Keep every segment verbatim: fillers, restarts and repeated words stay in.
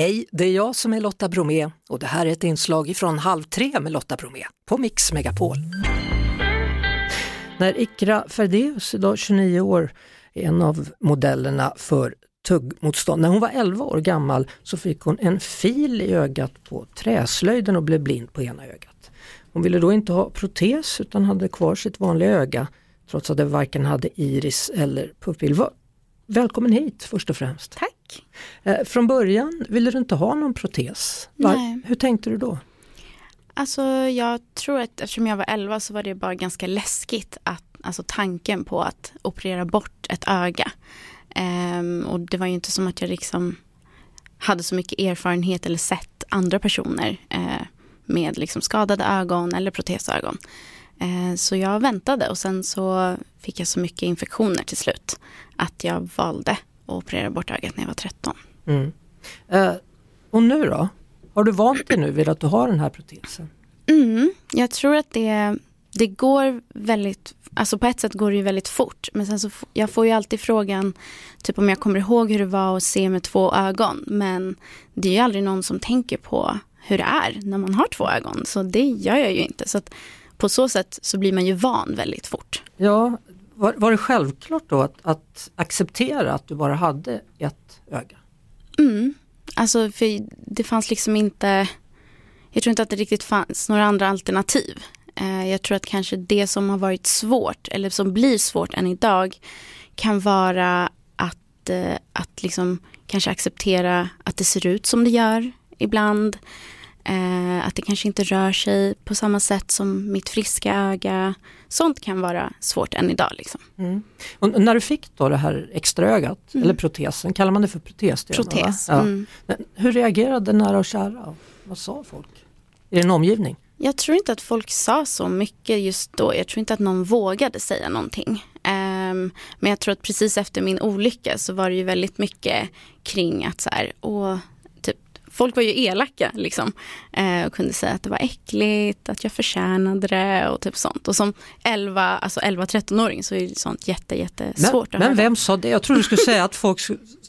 Hej, det är jag som är Lotta Bromé och det här är ett inslag ifrån Halv tre med Lotta Bromé på Mix Megapol. När Iqra Ferdaus, idag tjugonio år, är en av modellerna för Tuggmotstånd. När hon var elva år gammal så fick hon en fil i ögat på träslöjden och blev blind på ena ögat. Hon ville då inte ha protes utan hade kvar sitt vanliga öga trots att det varken hade iris eller pupillvärd. Välkommen hit först och främst. Tack. Eh, från början ville du inte ha någon protes. Var, Nej. Hur tänkte du då? Alltså jag tror att eftersom jag var elva så var det bara ganska läskigt att, alltså tanken på att operera bort ett öga. Um, och det var ju inte som att jag liksom hade så mycket erfarenhet eller sett andra personer uh, med liksom skadade ögon eller protesögon. Uh, så jag väntade och sen så fick jag så mycket infektioner till slut att jag valde att operera bort ögat när jag var tretton. Mm. Uh, och nu då? Har du vant dig nu vid att du har den här protesen? Mm, jag tror att det, det går väldigt... Alltså på ett sätt går det ju väldigt fort. Men sen så f- jag får ju alltid frågan typ om jag kommer ihåg hur det var att se med två ögon. Men det är ju aldrig någon som tänker på hur det är när man har två ögon. Så det gör jag ju inte. Så att på så sätt så blir man ju van väldigt fort. Ja, var, var det självklart då att, att acceptera att du bara hade ett öga? Mm, alltså för det fanns liksom inte... Jag tror inte att det riktigt fanns några andra alternativ. Jag tror att kanske det som har varit svårt eller som blir svårt än idag kan vara att, att liksom kanske acceptera att det ser ut som det gör ibland. Att det kanske inte rör sig på samma sätt som mitt friska öga. Sånt kan vara svårt än idag. Liksom. Mm. Och när du fick då det här extra ögat, mm. eller protesen, kallar man det för protes? Det protes. Gärna, ja. mm. Hur reagerade nära och kära? Vad sa folk? Är det en omgivning? Jag tror inte att folk sa så mycket just då. Jag tror inte att någon vågade säga någonting. Um, men jag tror att precis efter min olycka så var det ju väldigt mycket kring att så här, och typ, folk var ju elaka liksom. Uh, och kunde säga att det var äckligt, att jag förtjänade det och typ sånt. Och som elva, alltså elva tretton-åring så är det sånt jätte, jättesvårt men, att Men höra. Vem sa det? Jag tror du skulle säga att folk...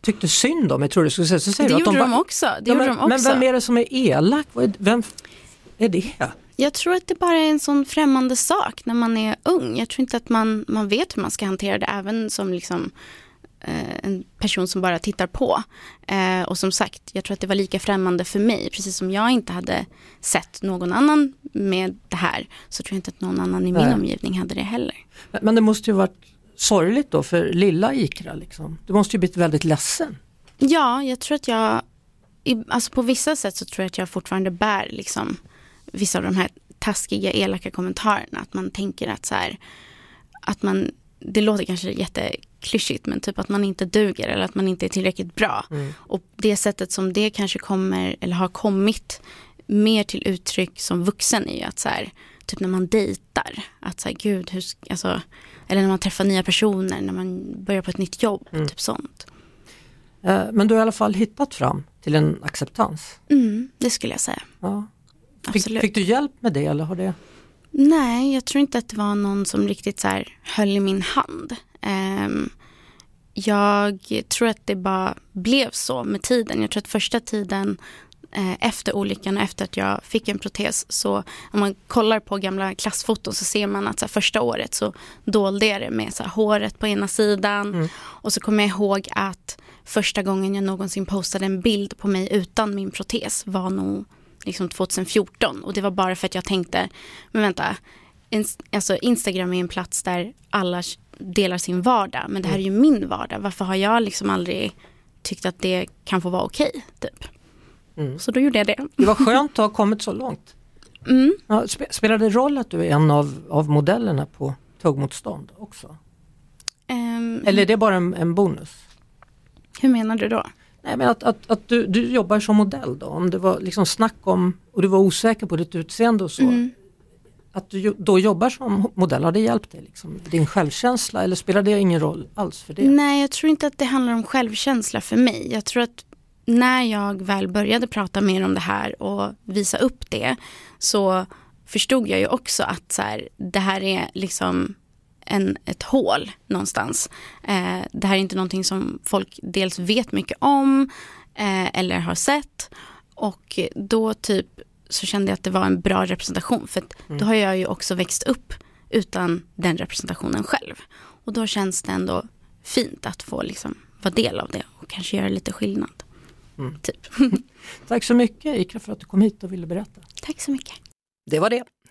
tyckte synd om, jag tror du skulle säga. Så säger det att gjorde de, ba- de också. Det ja, gjorde men, de också. Men vem är det som är elak? Vem är det? Jag tror att det bara är en sån främmande sak när man är ung. Jag tror inte att man, man vet hur man ska hantera det även som liksom, eh, en person som bara tittar på. Eh, och som sagt, jag tror att det var lika främmande för mig. Precis som jag inte hade sett någon annan med det här så tror jag inte att någon annan i min Nej. omgivning hade det heller. Men, men det måste ju varit sorgligt då för lilla Iqra liksom. Du måste ju blivit väldigt ledsen. Ja, jag tror att jag alltså på vissa sätt så tror jag att jag fortfarande bär liksom vissa av de här taskiga, elaka kommentarerna att man tänker att så här att man, det låter kanske jätteklyschigt men typ att man inte duger eller att man inte är tillräckligt bra. Mm. Och det sättet som det kanske kommer eller har kommit mer till uttryck som vuxen är ju att så här typ när man dejtar att så här, gud hur alltså eller när man träffar nya personer när man börjar på ett nytt jobb mm. typ sånt. Men du har i alla fall hittat fram till en acceptans. Mm, det skulle jag säga. Ja. Absolut. Fick, fick du hjälp med det eller har det? Nej, jag tror inte att det var någon som riktigt så här höll i min hand. Um, jag tror att det bara blev så med tiden. Jag tror att första tiden efter olyckan och efter att jag fick en protes så om man kollar på gamla klassfoton så ser man att så här, första året så dolde jag det med så här, håret på ena sidan mm. och så kommer jag ihåg att första gången jag någonsin postade en bild på mig utan min protes var nog liksom tjugohundrafjorton och det var bara för att jag tänkte men vänta, ins- alltså Instagram är en plats där alla delar sin vardag men det här är ju min vardag, varför har jag liksom aldrig tyckt att det kan få vara okej typ. Mm. Så då gjorde jag det. Det var skönt att ha kommit så långt. Mm. Ja, spelar det roll att du är en av, av modellerna på Tuggmotstånd också? Um, Eller är det bara en, en bonus? Hur menar du då? Nej, men att, att, att du, du jobbar som modell då. Om det var liksom snack om och du var osäker på ditt utseende och så. Mm. Att du då jobbar som modell, har det hjälpt dig? Liksom? Din självkänsla? Eller spelar det ingen roll alls för det? Nej, jag tror inte att det handlar om självkänsla för mig. Jag tror att när jag väl började prata mer om det här och visa upp det så förstod jag ju också att så här, det här är liksom en, ett hål någonstans. Eh, det här är inte någonting som folk dels vet mycket om eh, eller har sett. Och då typ så kände jag att det var en bra representation. För att mm. då har jag ju också växt upp utan den representationen själv. Och då känns det ändå fint att få liksom vara del av det och kanske göra lite skillnad. Mm. Typ. Tack så mycket, Iqra, för att du kom hit och ville berätta. Tack så mycket. Det var det.